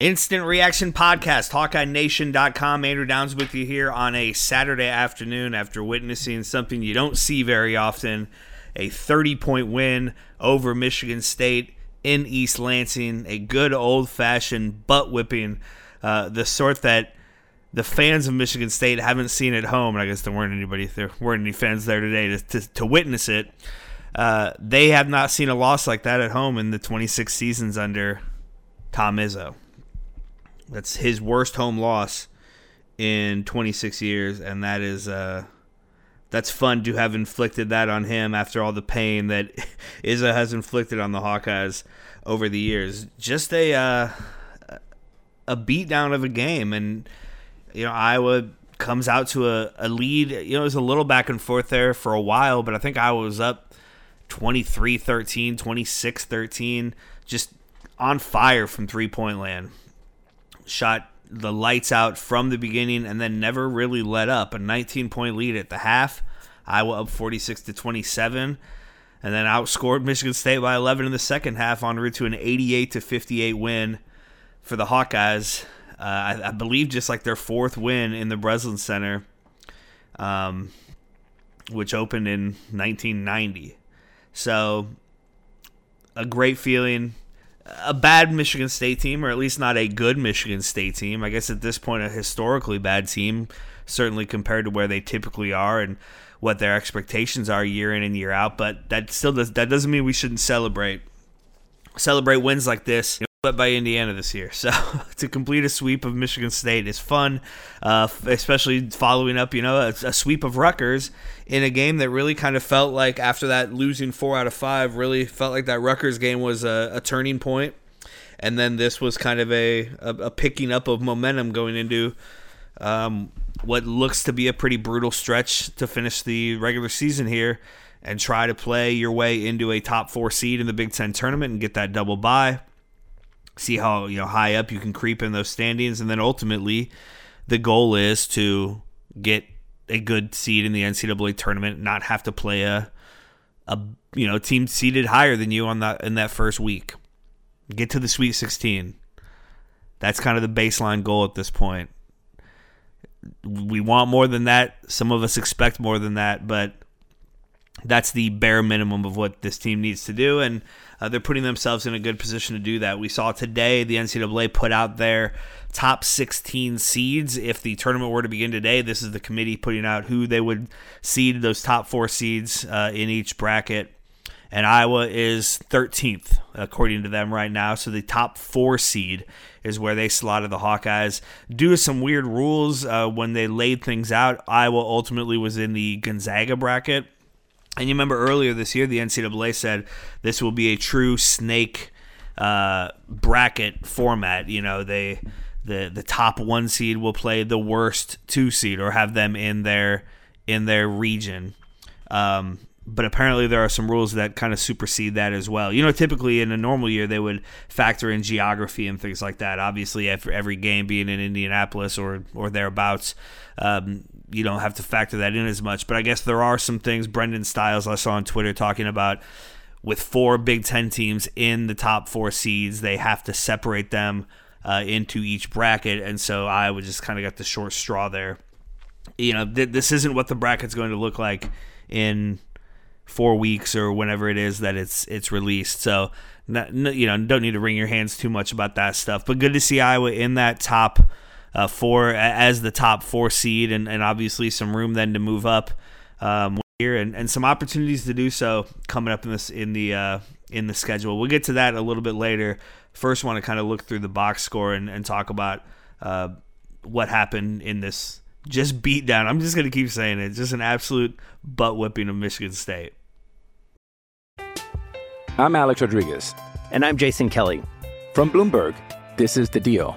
Instant Reaction Podcast, HawkeyeNation.com. Andrew Downs with you here on a Saturday afternoon after witnessing something you don't see very often, a 30-point win over Michigan State in East Lansing, a good old-fashioned butt-whipping, the sort that the fans of Michigan State haven't seen at home, and I guess there weren't any fans there today to witness it. They have not seen a loss like that at home in the 26 seasons under Tom Izzo. That's his worst home loss in 26 years, and that is that's fun to have inflicted that on him after all the pain that Izzo has inflicted on the Hawkeyes over the years. Just a beatdown of a game, and Iowa comes out to a lead. It was a little back and forth there for a while, but I think Iowa was up 23-13, 26-13, just on fire from three-point land. Shot the lights out from the beginning and then never really let up. A 19-point lead at the half. Iowa up 46-27, and then outscored Michigan State by 11 in the second half en route to an 88-58 win for the Hawkeyes. I believe just like their fourth win in the Breslin Center, which opened in 1990. So a great feeling. A bad Michigan State team, or at least not a good Michigan State team. I guess at this point, a historically bad team, certainly compared to where they typically are and what their expectations are year in and year out. But that doesn't mean we shouldn't celebrate wins like this. Led by Indiana this year, so to complete a sweep of Michigan State is fun, especially following up, a sweep of Rutgers in a game that really kind of felt like after that losing 4 out of 5, really felt like that Rutgers game was a turning point, and then this was kind of a picking up of momentum going into what looks to be a pretty brutal stretch to finish the regular season here and try to play your way into a top 4 seed in the Big Ten tournament and get that double bye. See how high up you can creep in those standings, and then ultimately the goal is to get a good seed in the NCAA tournament, not have to play a team seeded higher than you in that first week. Get to the Sweet 16. That's kind of the baseline goal at this point. We want more than that. Some of us expect more than that, but that's the bare minimum of what this team needs to do, and they're putting themselves in a good position to do that. We saw today the NCAA put out their top 16 seeds. If the tournament were to begin today, this is the committee putting out who they would seed those top 4 seeds in each bracket, and Iowa is 13th, according to them right now, so the top 4 seed is where they slotted the Hawkeyes. Due to some weird rules, when they laid things out, Iowa ultimately was in the Gonzaga bracket. And you remember earlier this year, the NCAA said this will be a true snake bracket format. The top 1 seed will play the worst 2 seed or have them in their region. But apparently there are some rules that kind of supersede that as well. Typically in a normal year, they would factor in geography and things like that. Obviously, after every game being in Indianapolis or thereabouts, you don't have to factor that in as much. But I guess there are some things. Brendan Stiles, I saw on Twitter, talking about with 4 Big Ten teams in the top 4 seeds, they have to separate them into each bracket. And so Iowa just kind of got the short straw there. This isn't what the bracket's going to look like in 4 weeks or whenever it is that it's released. So, don't need to wring your hands too much about that stuff. But good to see Iowa in that top four as the top four seed, and obviously some room then to move up here, and some opportunities to do so coming up in the schedule. We'll get to that a little bit later. First, want to kind of look through the box score and talk about what happened in this just beat down. I'm just going to keep saying it. Just an absolute butt whipping of Michigan State. I'm Alex Rodriguez. And I'm Jason Kelly. From Bloomberg, this is The Deal.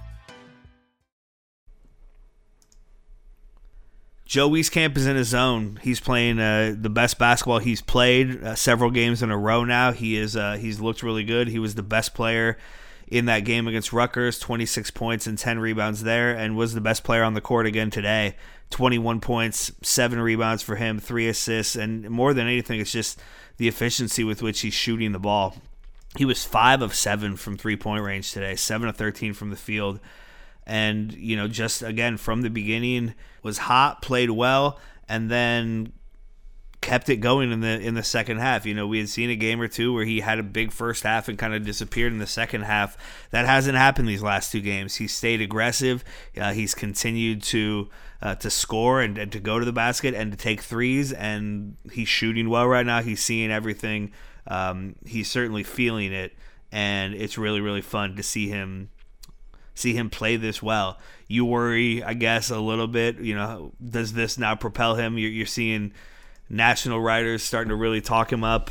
Joe Wieskamp is in his zone. He's playing the best basketball he's played several games in a row now. He's looked really good. He was the best player in that game against Rutgers, 26 points and 10 rebounds there, and was the best player on the court again today. 21 points, 7 rebounds for him, 3 assists, and more than anything, it's just the efficiency with which he's shooting the ball. He was 5 of 7 from three-point range today, 7 of 13 from the field. And, just again, from the beginning, was hot, played well, and then kept it going in the second half. We had seen a game or two where he had a big first half and kind of disappeared in the second half. That hasn't happened these last two games. He stayed aggressive. He's continued to score and to go to the basket and to take threes, and he's shooting well right now. He's seeing everything. He's certainly feeling it, and it's really, really fun to see him play this well. You worry, I guess, a little bit, does this now propel him? You're seeing national writers starting to really talk him up.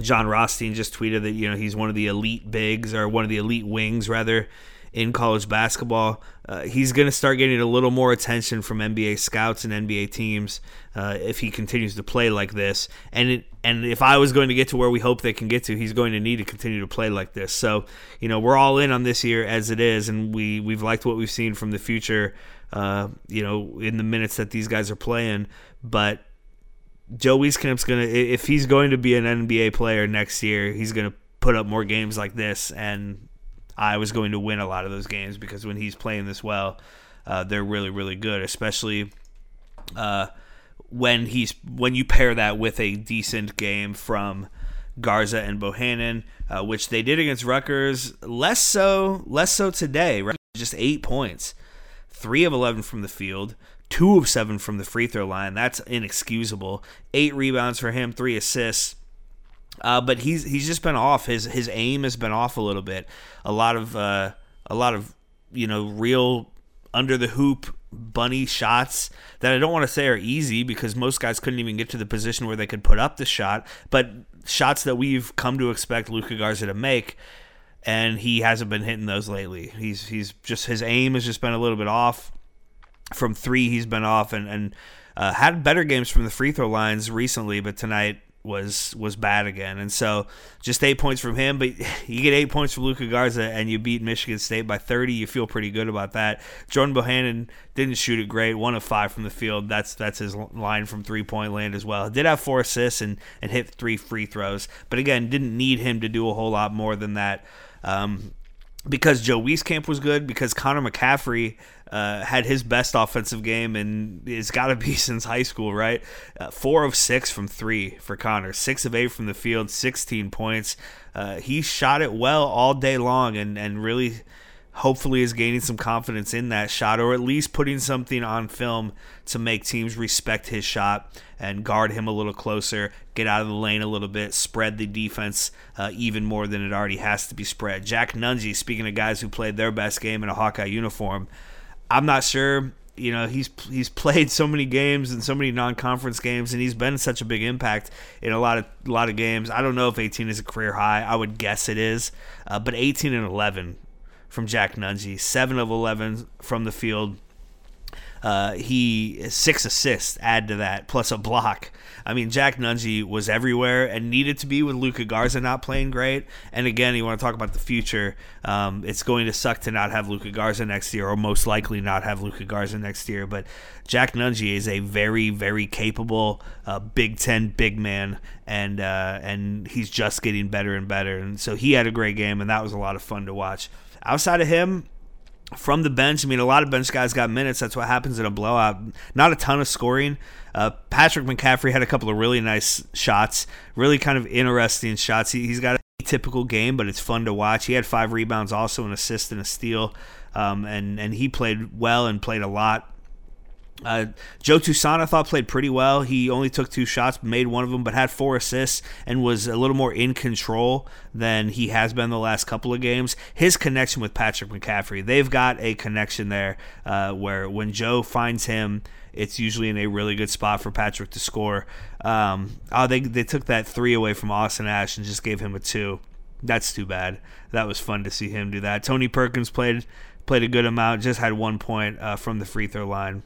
John Rothstein just tweeted that, he's one of the elite bigs, or one of the elite wings, rather, in college basketball. He's going to start getting a little more attention from NBA scouts and NBA teams if he continues to play like this. And if I was going to get to where we hope they can get to, he's going to need to continue to play like this. So, we're all in on this year as it is, and we've liked what we've seen from the future, in the minutes that these guys are playing. But Joe Wieskamp's if he's going to be an NBA player next year, he's going to put up more games like this, and I was going to win a lot of those games, because when he's playing this well, they're really, really good, especially when you pair that with a decent game from Garza and Bohannon, which they did against Rutgers, less so today, right? Just 8 points, 3 of 11 from the field, 2 of 7 from the free throw line. That's inexcusable. 8 rebounds for him, 3 assists. But he's just been off. His aim has been off a little bit. A lot of real under the hoop bunny shots that I don't want to say are easy, because most guys couldn't even get to the position where they could put up the shot. But shots that we've come to expect Luka Garza to make, and he hasn't been hitting those lately. He's just, his aim has just been a little bit off. From 3, he's been off, and had better games from the free throw lines recently, but tonight was bad again. And so just 8 points from him, but you get 8 points from Luka Garza and you beat Michigan State by 30. You feel pretty good about that. Jordan Bohannon didn't shoot it great, 1 of 5 from the field. That's his line from three-point land as well. Did have 4 assists and hit 3 free throws, but again, didn't need him to do a whole lot more than that. Because Joe Wieskamp was good, because Connor McCaffrey had his best offensive game, and it's got to be since high school, right? 4 of 6 from 3 for Connor, 6 of 8 from the field, 16 points. He shot it well all day long, and really hopefully is gaining some confidence in that shot, or at least putting something on film to make teams respect his shot and guard him a little closer, get out of the lane a little bit, spread the defense even more than it already has to be spread. Jack Nunge, speaking of guys who played their best game in a Hawkeye uniform, I'm not sure, he's played so many games and so many non-conference games, and he's been such a big impact in a lot of games. I don't know if 18 is a career high. I would guess it is, but 18 and 11 from Jack Nunge, 7 of 11 from the field, He 6 assists add to that, plus a block. I mean, Jack Nunge was everywhere and needed to be with Luka Garza not playing great. And again, you want to talk about the future. It's going to suck to not have Luka Garza next year, or most likely not have Luka Garza next year. But Jack Nunge is a very, very capable Big Ten big man, and he's just getting better and better. And so he had a great game, and that was a lot of fun to watch. Outside of him, from the bench, I mean, a lot of bench guys got minutes. That's what happens in a blowout. Not a ton of scoring. Patrick McCaffrey had a couple of really nice shots, really kind of interesting shots. He's got a typical game, but it's fun to watch. He had 5 rebounds, also an assist and a steal, and he played well and played a lot. Joe Toussaint, I thought, played pretty well. He only took 2 shots, made one of them, but had 4 assists and was a little more in control than he has been the last couple of games. His connection with Patrick McCaffrey, they've got a connection there where when Joe finds him, it's usually in a really good spot for Patrick to score. They took that 3 away from Austin Ash and just gave him a 2. That's too bad. That was fun to see him do that. Tony Perkins played a good amount, just had 1 point from the free throw line.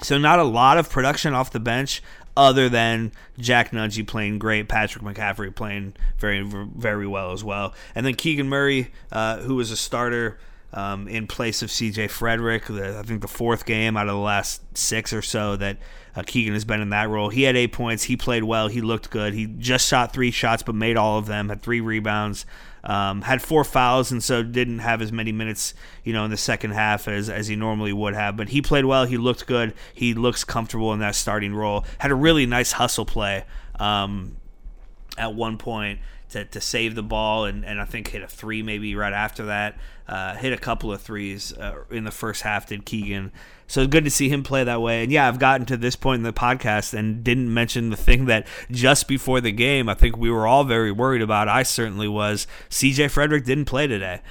So not a lot of production off the bench other than Jack Nunge playing great, Patrick McCaffrey playing very, very well as well. And then Keegan Murray, who was a starter in place of C.J. Frederick, I think the 4th game out of the last 6 or so that Keegan has been in that role. He had 8 points. He played well. He looked good. He just shot 3 shots but made all of them, had 3 rebounds. Had 4 fouls, and so didn't have as many minutes, in the second half as he normally would have. But he played well. He looked good. He looks comfortable in that starting role. Had a really nice hustle play at one point to save the ball, and I think hit a 3 maybe right after that. Hit a couple of threes in the first half, did Keegan. So good to see him play that way. And, yeah, I've gotten to this point in the podcast and didn't mention the thing that just before the game I think we were all very worried about. I certainly was. C.J. Frederick didn't play today.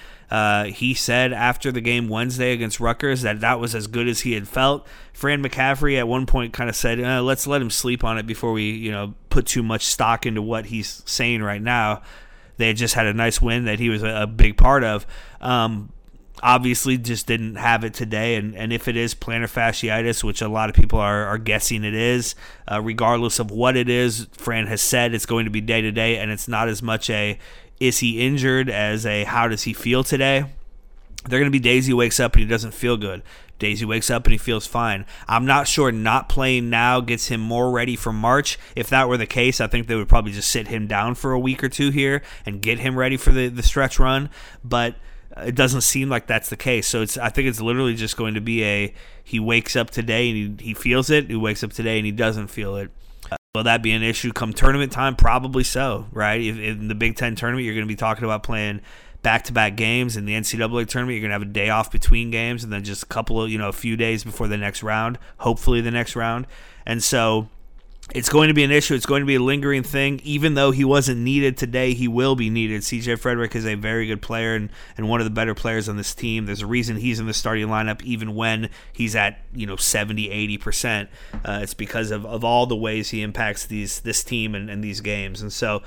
He said after the game Wednesday against Rutgers that was as good as he had felt. Fran McCaffrey at one point kind of said, let's let him sleep on it before we put too much stock into what he's saying right now. They had just had a nice win that he was a big part of. Obviously just didn't have it today, and if it is plantar fasciitis, which a lot of people are guessing it is, regardless of what it is, Fran has said it's going to be day-to-day, and it's not as much a is he injured as a how does he feel today. They're going to be days he wakes up and he doesn't feel good. Days he wakes up and he feels fine. I'm not sure not playing now gets him more ready for March. If that were the case, I think they would probably just sit him down for a week or two here and get him ready for the stretch run. But it doesn't seem like that's the case. So I think it's literally just going to be he wakes up today and he feels it. He wakes up today and he doesn't feel it. Will that be an issue come tournament time? Probably so, right? If in the Big Ten tournament, you're going to be talking about playing back-to-back games. In the NCAA tournament, you're going to have a day off between games and then just a couple of, a few days before the next round, hopefully the next round. And so it's going to be an issue. It's going to be a lingering thing. Even though he wasn't needed today, he will be needed. C.J. Frederick is a very good player and one of the better players on this team. There's a reason he's in the starting lineup even when he's at 70, 80%. It's because of all the ways he impacts this team and these games. And so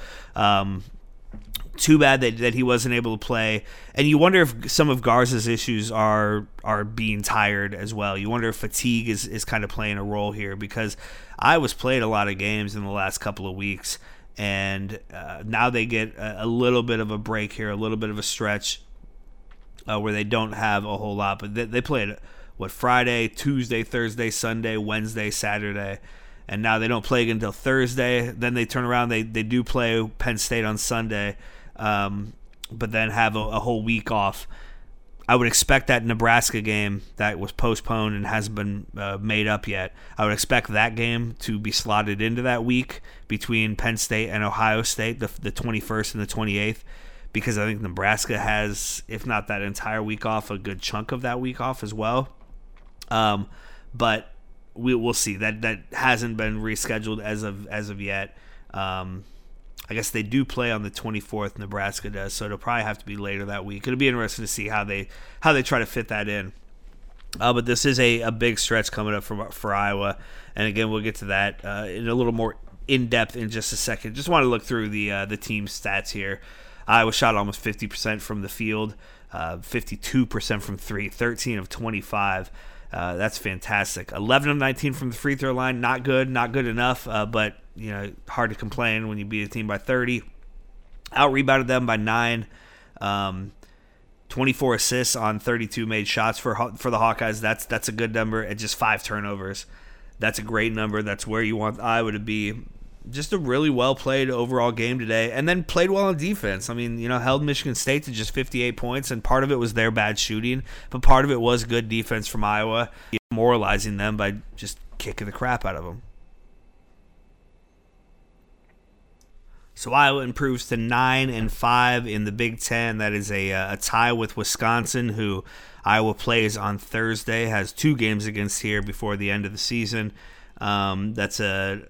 too bad that he wasn't able to play. And you wonder if some of Garza's issues are being tired as well. You wonder if fatigue is kind of playing a role here, because Iowa's played a lot of games in the last couple of weeks, and now they get a little bit of a break here, a little bit of a stretch where they don't have a whole lot. But they played, Friday, Tuesday, Thursday, Sunday, Wednesday, Saturday. And now they don't play again until Thursday. Then they turn around. They do play Penn State on Sunday, but then have a whole week off. I would expect that Nebraska game that was postponed and hasn't been made up yet, I would expect that game to be slotted into that week between Penn State and Ohio State, the 21st and the 28th, because I think Nebraska has, if not that entire week off, a good chunk of that week off as well. But we'll see. That hasn't been rescheduled as of yet. I guess they do play on the 24th. Nebraska does, so it'll probably have to be later that week. It'll be interesting to see how they try to fit that in. But this is a big stretch coming up for Iowa, and again we'll get to that in a little more in depth in just a second. Just want to look through the team stats here. Iowa shot almost 50% from the field, 52% from 3, 13 of 25. That's fantastic. 11 of 19 from the free throw line. Not good enough, but you know, hard to complain when you beat a team by 30. Out-rebounded them by 9. 24 assists on 32 made shots for the Hawkeyes. That's a good number. And just 5 turnovers. That's a great number. That's where you want Iowa to be. Just a really well-played overall game today. And then played well on defense. I mean, you know, held Michigan State to just 58 points, and part of it was their bad shooting, but part of it was good defense from Iowa, demoralizing them by just kicking the crap out of them. So Iowa improves to 9-5 in the Big Ten. That is a tie with Wisconsin, who Iowa plays on Thursday, has 2 games against here before the end of the season. That's a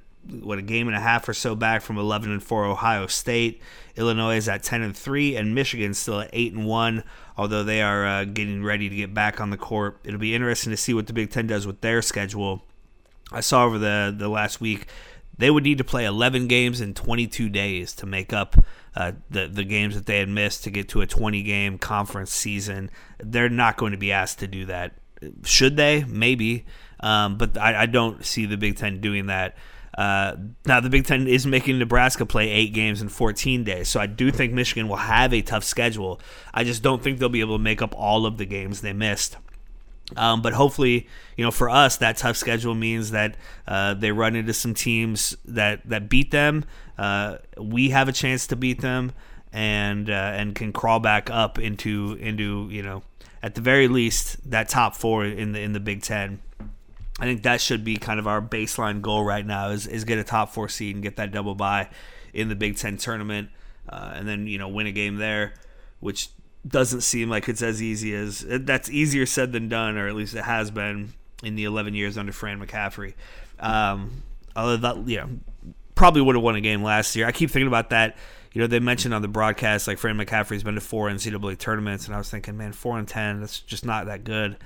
game and a half or so back from 11-4 Ohio State. Illinois is at 10-3, and Michigan still at 8-1, although they are getting ready to get back on the court. It'll be interesting to see what the Big Ten does with their schedule. I saw over the last week they would need to play 11 games in 22 days to make up the games that they had missed to get to a 20-game conference season. They're not going to be asked to do that. Should they? Maybe. But I don't see the Big Ten doing that. Now, the Big Ten is making Nebraska play 8 games in 14 days, so I do think Michigan will have a tough schedule. I just don't think they'll be able to make up all of the games they missed. But hopefully, you know, for us, that tough schedule means that they run into some teams that beat them. We have a chance to beat them and can crawl back up into you know, at the very least, that top 4 in the Big Ten. I think that should be kind of our baseline goal right now is get a top 4 seed and get that double bye in the Big Ten tournament, and then, you know, win a game there, which doesn't seem like it's as easy as that's easier said than done, or at least it has been in the 11 years under Fran McCaffrey. Although that, you know, probably would have won a game last year. I keep thinking about that. You know, they mentioned on the broadcast like Fran McCaffrey's been to 4 NCAA tournaments, and I was thinking, man, 4-10, that's just not that good.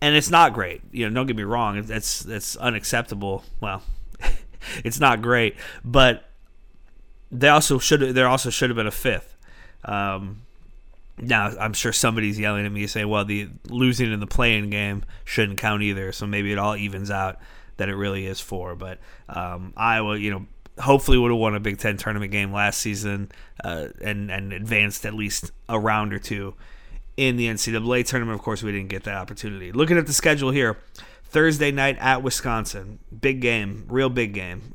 And it's not great. You know, don't get me wrong. It's unacceptable. Well, it's not great. But there also should have been a 5th. Now, I'm sure somebody's yelling at me saying, well, the losing in the play-in game shouldn't count either. So maybe it all evens out that it really is 4. But Iowa, you know, hopefully would have won a Big Ten tournament game last season and advanced at least a round or 2. In the NCAA tournament, of course, we didn't get that opportunity. Looking at the schedule here, Thursday night at Wisconsin. Big game, real big game.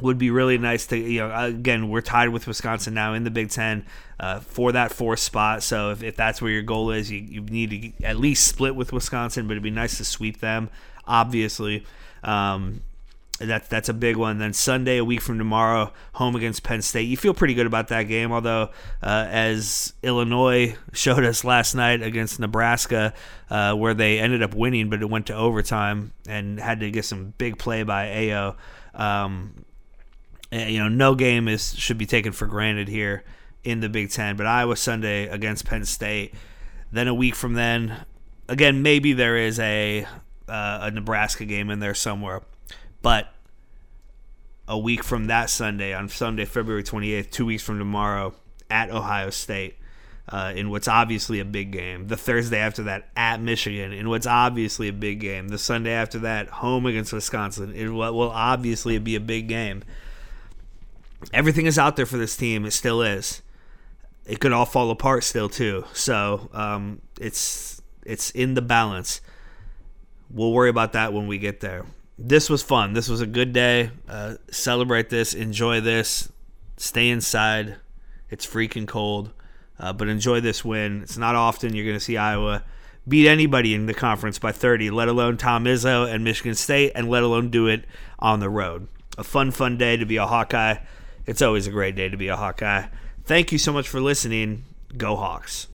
Would be really nice to, you know, again, we're tied with Wisconsin now in the Big Ten for that 4th spot. So if that's where your goal is, you need to at least split with Wisconsin, but it'd be nice to sweep them, obviously. That's a big one. Then Sunday, a week from tomorrow, home against Penn State. You feel pretty good about that game, although as Illinois showed us last night against Nebraska, where they ended up winning, but it went to overtime and had to get some big play by AO. You know, no game should be taken for granted here in the Big Ten. But Iowa Sunday against Penn State. Then a week from then, again, maybe there is a Nebraska game in there somewhere. But a week from that Sunday, on Sunday, February 28th, 2 weeks from tomorrow, at Ohio State, in what's obviously a big game. The Thursday after that, at Michigan, in what's obviously a big game. The Sunday after that, home against Wisconsin, in what will obviously be a big game. Everything is out there for this team. It still is. It could all fall apart still, too. So it's in the balance. We'll worry about that when we get there. This was fun. This was a good day. Celebrate this. Enjoy this. Stay inside. It's freaking cold. But enjoy this win. It's not often you're going to see Iowa beat anybody in the conference by 30, let alone Tom Izzo and Michigan State, and let alone do it on the road. A fun, fun day to be a Hawkeye. It's always a great day to be a Hawkeye. Thank you so much for listening. Go Hawks.